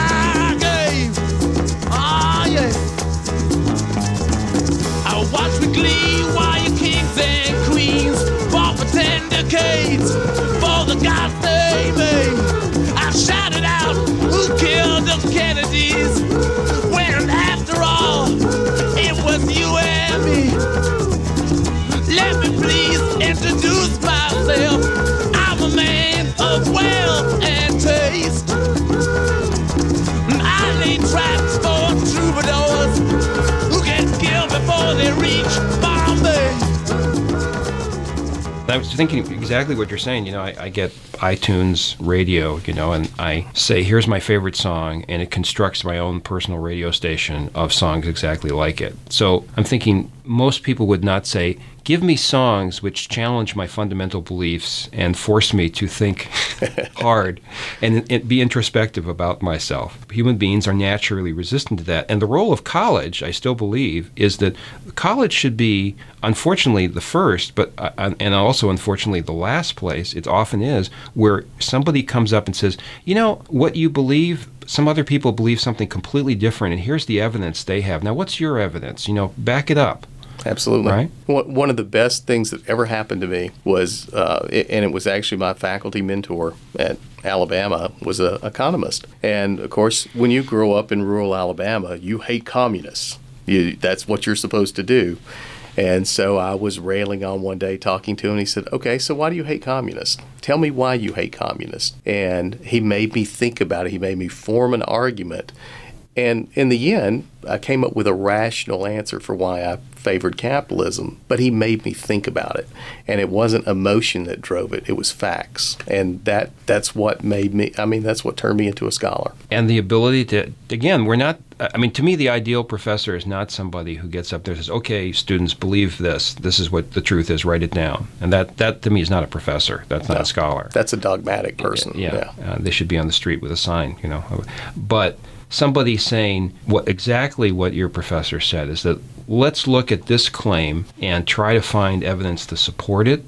Watch with glee while your kings and queens fought for ten decades for the gods they made. I shouted out, who killed the Kennedys? When after all, it was you and me. I was thinking exactly what you're saying. You know, I, I get iTunes radio, you know, and I say, here's my favorite song, and it constructs my own personal radio station of songs exactly like it. So I'm thinking most people would not say, give me songs which challenge my fundamental beliefs and force me to think hard and, and be introspective about myself. Human beings are naturally resistant to that. And the role of college, I still believe, is that college should be, unfortunately, the first, but uh, and also, unfortunately, the last place, it often is, where somebody comes up and says, you know, what you believe, some other people believe something completely different, and here's the evidence they have. Now, what's your evidence? You know, back it up. Absolutely. Right? One of the best things that ever happened to me was, uh, and it was actually my faculty mentor at Alabama, was an economist. And, of course, when you grow up in rural Alabama, you hate communists. You, that's what you're supposed to do. And so I was railing on one day talking to him. He said, okay, so why do you hate communists? Tell me why you hate communists. And he made me think about it. He made me form an argument. And in the end, I came up with a rational answer for why I favored capitalism, but he made me think about it. And it wasn't emotion that drove it, it was facts. And that that's what made me, I mean, that's what turned me into a scholar. And the ability to, again, we're not, I mean, to me, the ideal professor is not somebody who gets up there and says, okay, students, believe this. This is what the truth is. Write it down. And that, that to me, is not a professor. That's not no, a scholar. That's a dogmatic person. Yeah. yeah. Uh, they should be on the street with a sign, you know. But somebody saying what exactly what your professor said is that let's look at this claim and try to find evidence to support it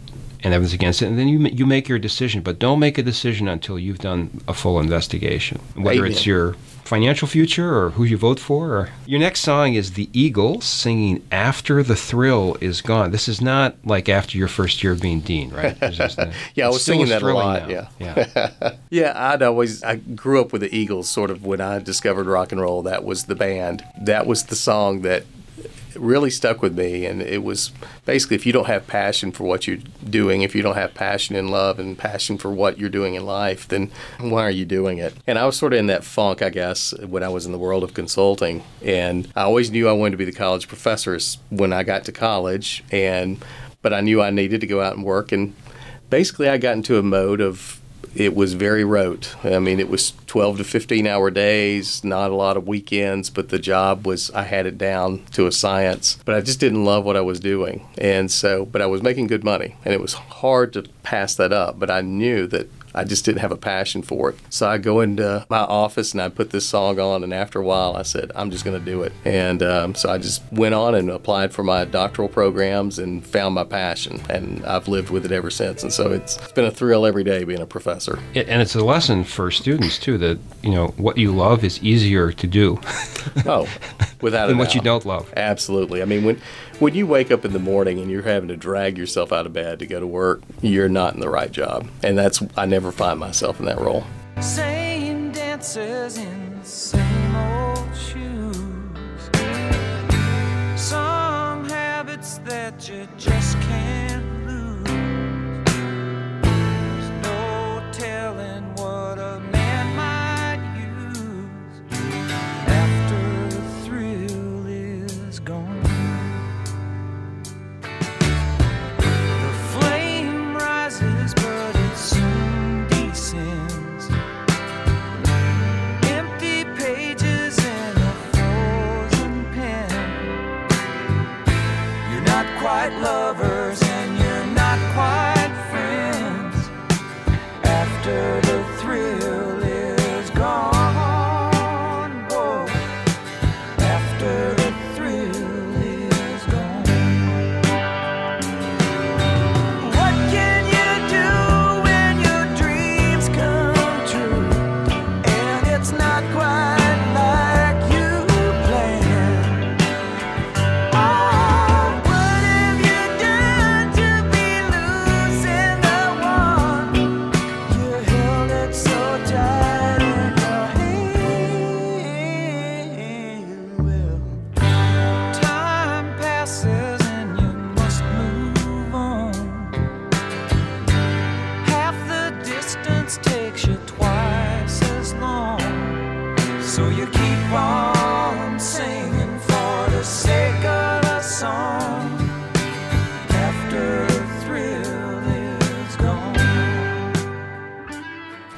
and evidence against it, and then you you make your decision. But don't make a decision until you've done a full investigation, whether Amen. It's your financial future or who you vote for. Or. Your next song is The Eagles singing After the Thrill Is Gone. This is not like after your first year of being dean, right? Just, uh, yeah, I was singing that a lot. Now. Yeah, yeah. yeah. I'd always I grew up with the Eagles. Sort of when I discovered rock and roll, that was the band. That was the song that really stuck with me, and it was basically, if you don't have passion for what you're doing, if you don't have passion in love and passion for what you're doing in life, then why are you doing it? And I was sort of in that funk, I guess, when I was in the world of consulting, and I always knew I wanted to be the college professor when I got to college, and but I knew I needed to go out and work, and basically I got into a mode of it was very rote. I mean, it was twelve to fifteen hour days, not a lot of weekends, but the job was, I had it down to a science, but I just didn't love what I was doing. And so, but I was making good money, and it was hard to pass that up, but I knew that I just didn't have a passion for it. So I go into my office and I put this song on, and after a while I said, I'm just going to do it. And um, so I just went on and applied for my doctoral programs and found my passion, and I've lived with it ever since. And so it's, it's been a thrill every day being a professor. It, and it's a lesson for students too, that, you know, what you love is easier to do. oh, without a doubt. Than what you don't love. Absolutely. I mean, when when you wake up in the morning and you're having to drag yourself out of bed to go to work, you're not in the right job. And that's, I never find myself in that role. Same dancers in the same old shoes. Some habits that you just can't lose. There's no telling what a man might use after the thrill is gone. The flame rises, but it's soon. Quite lovers and you're not quite friends after the thrill is gone. Whoa. After the thrill is gone, what can you do when your dreams come true and it's not quite like you planned? I yeah.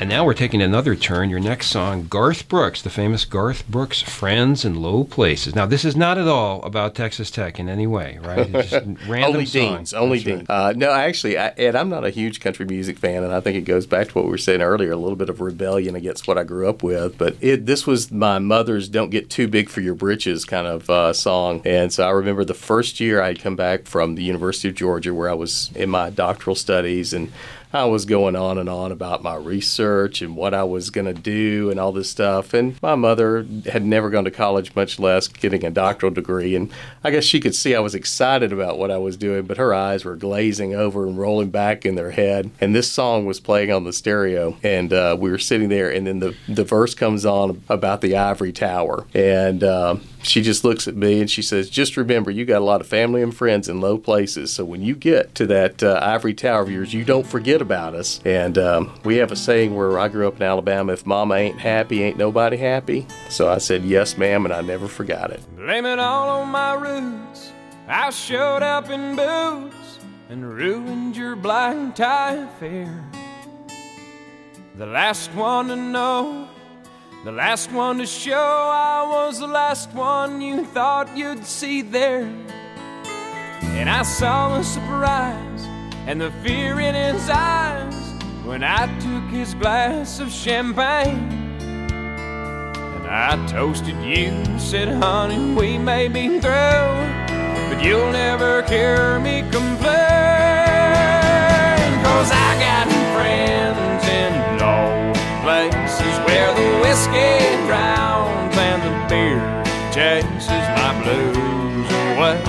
And now we're taking another turn. Your next song, Garth Brooks, the famous Garth Brooks, Friends in Low Places. Now, this is not at all about Texas Tech in any way, right? It's just random only song. Deans, only That's Deans. Right. Uh, no, actually, I, Ed, I'm not a huge country music fan, and I think it goes back to what we were saying earlier, a little bit of rebellion against what I grew up with. But it, this was my mother's "Don't Get Too Big for Your Britches" kind of uh, song. And so I remember the first year I had come back from the University of Georgia where I was in my doctoral studies, and I was going on and on about my research and what I was going to do and all this stuff. And my mother had never gone to college, much less getting a doctoral degree. And I guess she could see I was excited about what I was doing, but her eyes were glazing over and rolling back in their head. And this song was playing on the stereo. And uh, we were sitting there, and then the, the verse comes on about the ivory tower. And uh, she just looks at me and she says, "Just remember, you got a lot of family and friends in low places. So when you get to that uh, ivory tower of yours, you don't forget about us." And um, we have a saying where I grew up in Alabama, if mama ain't happy, ain't nobody happy. So I said, "Yes, ma'am," and I never forgot it. Blame it all on my roots. I showed up in boots and ruined your black tie affair. The last one to know, the last one to show, I was the last one you thought you'd see there. And I saw a surprise and the fear in his eyes when I took his glass of champagne. And I toasted you, said, "Honey, we may be through, but you'll never hear me complain. 'Cause I got friends in low places where the whiskey drowns and the beer chases my blues away.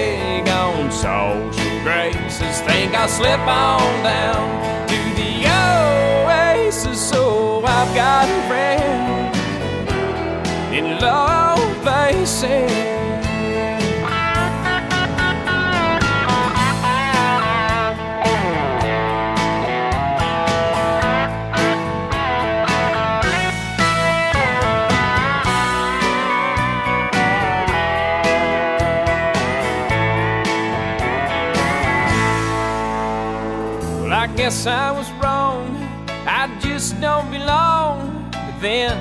Big on social graces, think I'll slip on down to the oasis. So I've got a friend in low places." Guess I was wrong, I just don't belong. But then,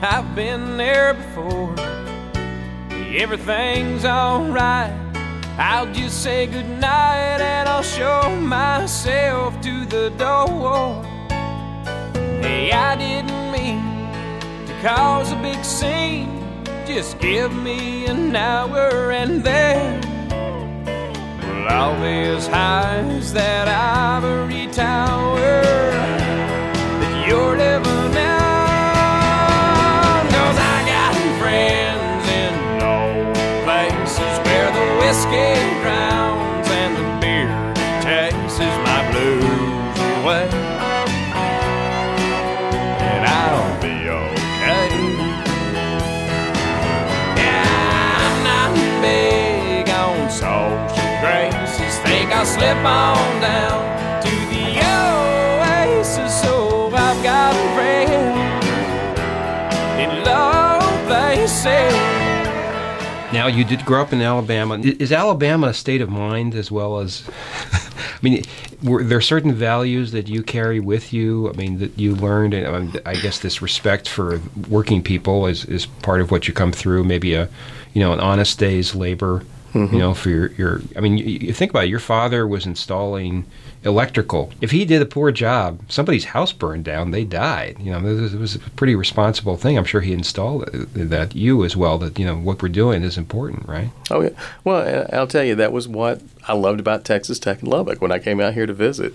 I've been there before. Everything's alright, I'll just say goodnight and I'll show myself to the door. Hey, I didn't mean to cause a big scene, just give me an hour and then I'll be as high as that ivory tower that you're living on. 'Cause I got friends in low places where the whiskey drowns and the beer chases my blues away. And I'll be okay. Yeah, I'm not big on soul graces, think I'll slip on down to the oasis. So I've got a friend in low places. Now, you did grow up in Alabama. Is Alabama a state of mind as well as, I mean, were there certain values that you carry with you? I mean, that you learned, and I guess this respect for working people is, is part of what you come through, maybe a, you know, an honest day's labor. Mm-hmm. You know, for your, your I mean, you, you think about it, your father was installing electrical. If he did a poor job, somebody's house burned down, they died. You know, it was, it was a pretty responsible thing. I'm sure he installed that, you as well, that, you know, what we're doing is important, right? Oh, yeah. Well, I'll tell you, that was what I loved about Texas Tech in Lubbock when I came out here to visit.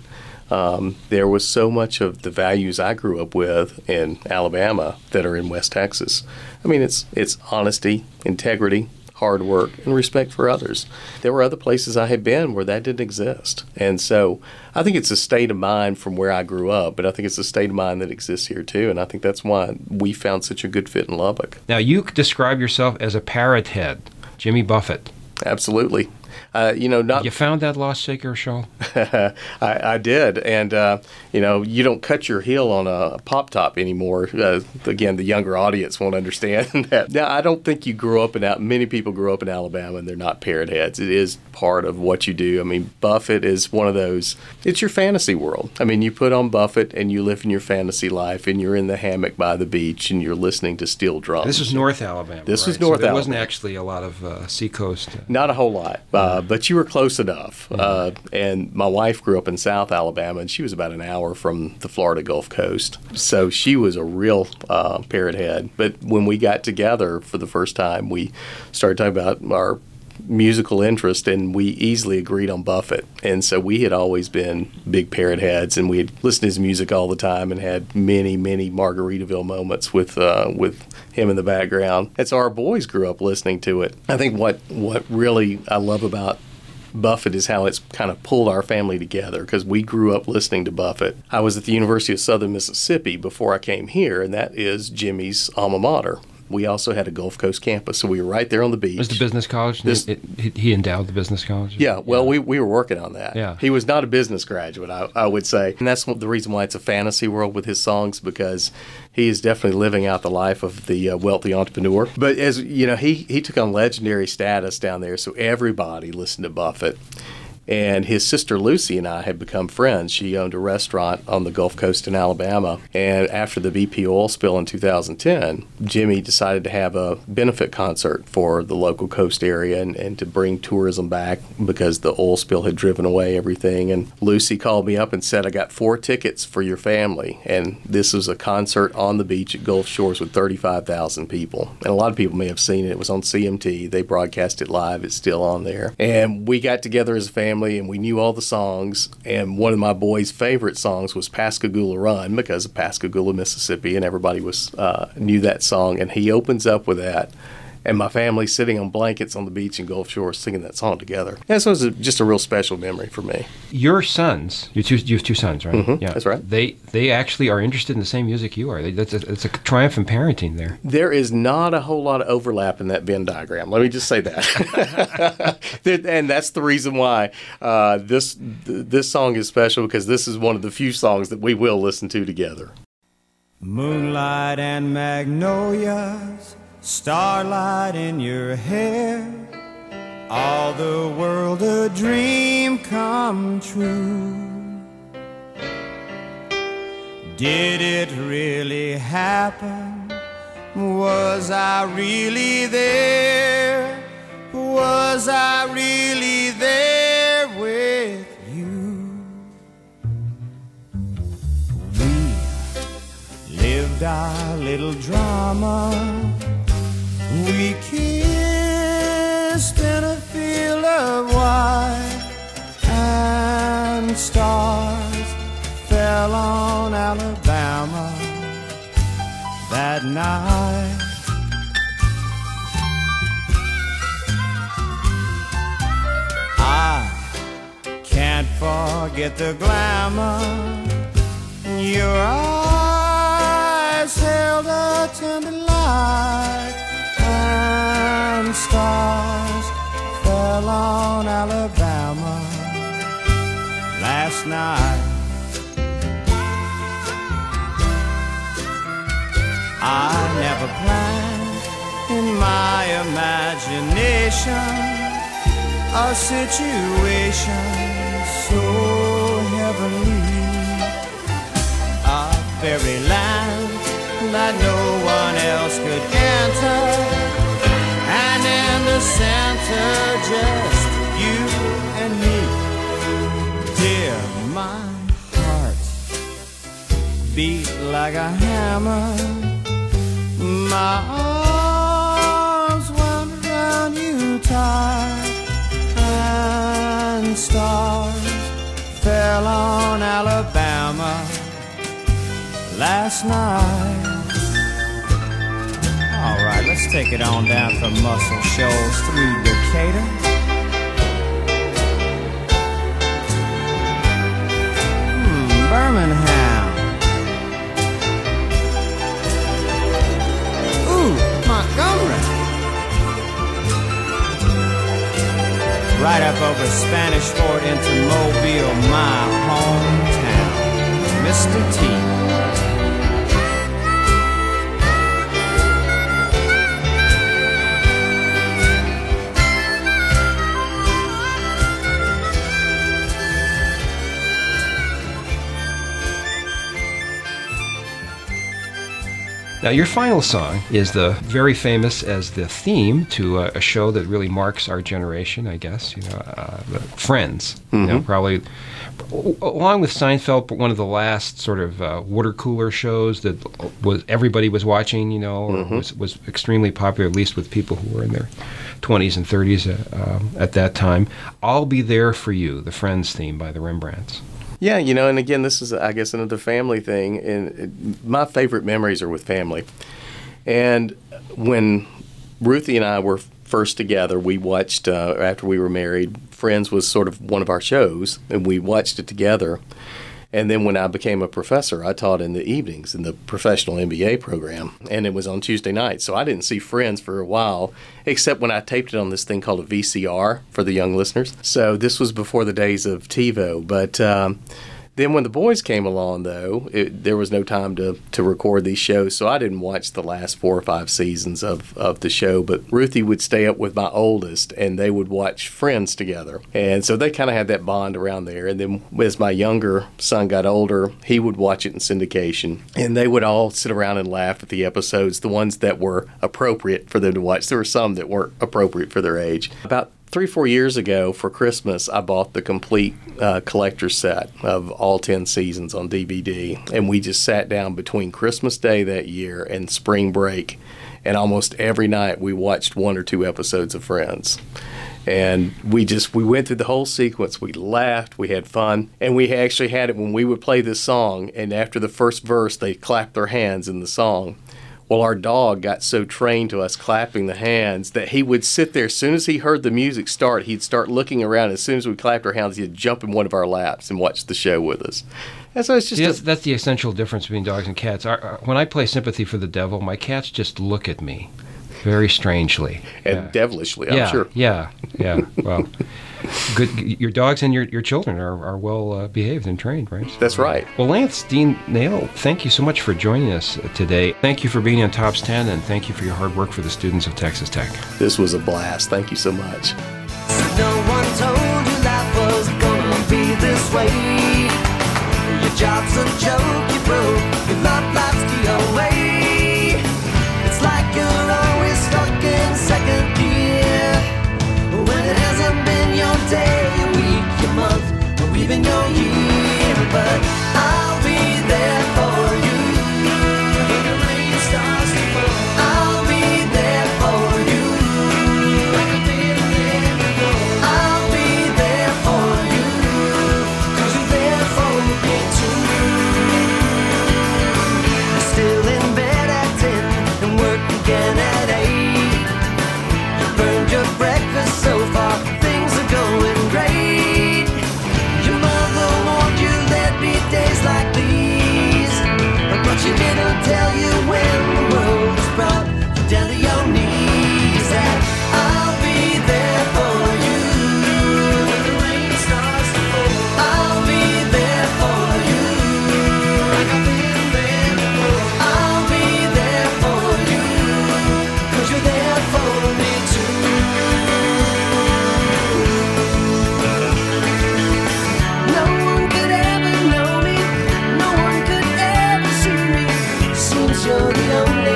Um, there was so much of the values I grew up with in Alabama that are in West Texas. I mean, it's it's honesty, integrity, hard work, and respect for others. There were other places I had been where that didn't exist. And so I think it's a state of mind from where I grew up, but I think it's a state of mind that exists here too. And I think that's why we found such a good fit in Lubbock. Now, you describe yourself as a parrot head, Jimmy Buffett. Absolutely. uh, you know, not. You found that lost shaker, Shaw? I, I did, and uh, you know, you don't cut your heel on a pop top anymore. Uh, again, the younger audience won't understand that. Now, I don't think you grew up in Al- many people grew up in Alabama and they're not parrot heads. It is part of what you do. I mean, Buffett is one of those. It's your fantasy world. I mean, you put on Buffett and you live in your fantasy life, and you're in the hammock by the beach, and you're listening to steel drums. This was North Alabama. This right? was North so there Alabama. There wasn't actually a lot of uh, seacoast. Uh, Not a whole lot, uh, mm-hmm. but you were close enough. Mm-hmm. Uh, and my wife grew up in South Alabama, and she was about an hour from the Florida Gulf Coast. So she was a real uh, parrot head. But when we got together for the first time, we started talking about our musical interest, and we easily agreed on Buffett. And so we had always been big parrot heads, and we had listened to his music all the time and had many, many Margaritaville moments with uh, with him in the background. And so our boys grew up listening to it. I think what, what really I love about Buffett is how it's kind of pulled our family together, because we grew up listening to Buffett. I was at the University of Southern Mississippi before I came here, and that is Jimmy's alma mater. We also had a Gulf Coast campus, so we were right there on the beach. Was the business college? This, it, it, he endowed the business college? Yeah, well, yeah. We, we were working on that. Yeah. He was not a business graduate, I, I would say. And that's the reason why it's a fantasy world with his songs, because he is definitely living out the life of the uh, wealthy entrepreneur. But, as you know, he, he took on legendary status down there, so everybody listened to Buffett. And his sister Lucy and I had become friends. She owned a restaurant on the Gulf Coast in Alabama. And after the B P oil spill in two thousand ten, Jimmy decided to have a benefit concert for the local coast area and, and to bring tourism back, because the oil spill had driven away everything. And Lucy called me up and said, I got four tickets for your family. And this was a concert on the beach at Gulf Shores with thirty-five thousand people. And a lot of people may have seen it. It was on C M T. They broadcast it live. It's still on there. And we got together as a family, and we knew all the songs, and one of my boys' favorite songs was Pascagoula Run, because of Pascagoula, Mississippi, and everybody was uh, knew that song, and he opens up with that. And my family sitting on blankets on the beach in Gulf Shores singing that song together. And so it was a, just a real special memory for me. Your sons, you two, you have two sons, right? Mm-hmm, yeah, that's right. They they actually are interested in the same music you are. They, that's a, that's a triumph in parenting there. There is not a whole lot of overlap in that Venn diagram. Let me just say that. And that's the reason why uh, this this song is special, because this is one of the few songs that we will listen to together. Moonlight and magnolias, starlight in your hair, all the world a dream come true. Did it really happen? Was I really there? Was I really there with you? We lived our little drama. We kissed in a field of white, and stars fell on Alabama that night. I can't forget the glamour. Your eyes held a tender light, and stars fell on Alabama last night. I never planned in my imagination a situation so heavenly, a fairyland that no one else could enter. Center, just you and me. Dear, my heart beat like a hammer. My arms wound around you tight, and stars fell on Alabama last night. All right, let's take it on down from Muscle Shoals through Decatur. Hmm, Birmingham. Ooh, Montgomery. right up over Spanish Fort into Mobile, my hometown. Mister T. Now, your final song is the very famous as the theme to a, a show that really marks our generation, I guess. You know, uh, Friends. Mm-hmm. You know, probably along with Seinfeld, but one of the last sort of uh, water cooler shows that was everybody was watching. You know, or mm-hmm. was was extremely popular, at least with people who were in their twenties and thirties uh, um, at that time. "I'll Be There for You," the Friends theme by the Rembrandts. Yeah, you know, and again, this is, I guess, another family thing. And it, my favorite memories are with family. And when Ruthie and I were first together, we watched, uh, after we were married, Friends was sort of one of our shows, and we watched it together. And then when I became a professor, I taught in the evenings in the professional M B A program, and it was on Tuesday nights. So I didn't see Friends for a while, except when I taped it on this thing called a V C R for the young listeners. So this was before the days of TiVo. But um, then when the boys came along, though, it, there was no time to, to record these shows, so I didn't watch the last four or five seasons of, of the show. But Ruthie would stay up with my oldest, and they would watch Friends together. And so they kind of had that bond around there. And then as my younger son got older, he would watch it in syndication. And they would all sit around and laugh at the episodes, the ones that were appropriate for them to watch. There were some that weren't appropriate for their age. About Three, four years ago for Christmas, I bought the complete uh, collector's set of all ten seasons on D V D. And we just sat down between Christmas Day that year and spring break. And almost every night we watched one or two episodes of Friends. And we just, we went through the whole sequence. We laughed, we had fun. And we actually had it when we would play this song. And after the first verse, they clapped their hands in the song. Well, our dog got so trained to us clapping the hands that he would sit there. As soon as he heard the music start, he'd start looking around. As soon as we clapped our hands, he'd jump in one of our laps and watch the show with us. And so it's just See, that's, a, that's the essential difference between dogs and cats. Our, when I play Sympathy for the Devil, my cats just look at me very strangely. And yeah. devilishly, I'm yeah, sure. Yeah, yeah, well, good. Your dogs and your, your children are, are well uh, behaved and trained, right? So, that's right. Well, Lance Dean Nail, thank you so much for joining us today. Thank you for being on Top's ten, and thank you for your hard work for the students of Texas Tech. This was a blast. Thank you so much. No one told you life was going to be this way. Your job's a joke, you broke, your love life's the old way. It's like you're always stuck in second gear when it hasn't been your day, your week, your month, or even your year, but I'll be there for you. When the rain starts to fall, I'll be there for you. Like I've been there before, I'll be there for you, 'cause you're there for me too. I'm still in bed at ten and work again at eight. You burned your breakfast so far. She didn't tell you when the world was brought you down to your knees. That I'll be there for you when the rain starts to fall. I'll be there for you like I've been there before. I'll be there for you 'cause you're there for me too. No one could ever know me. You're the only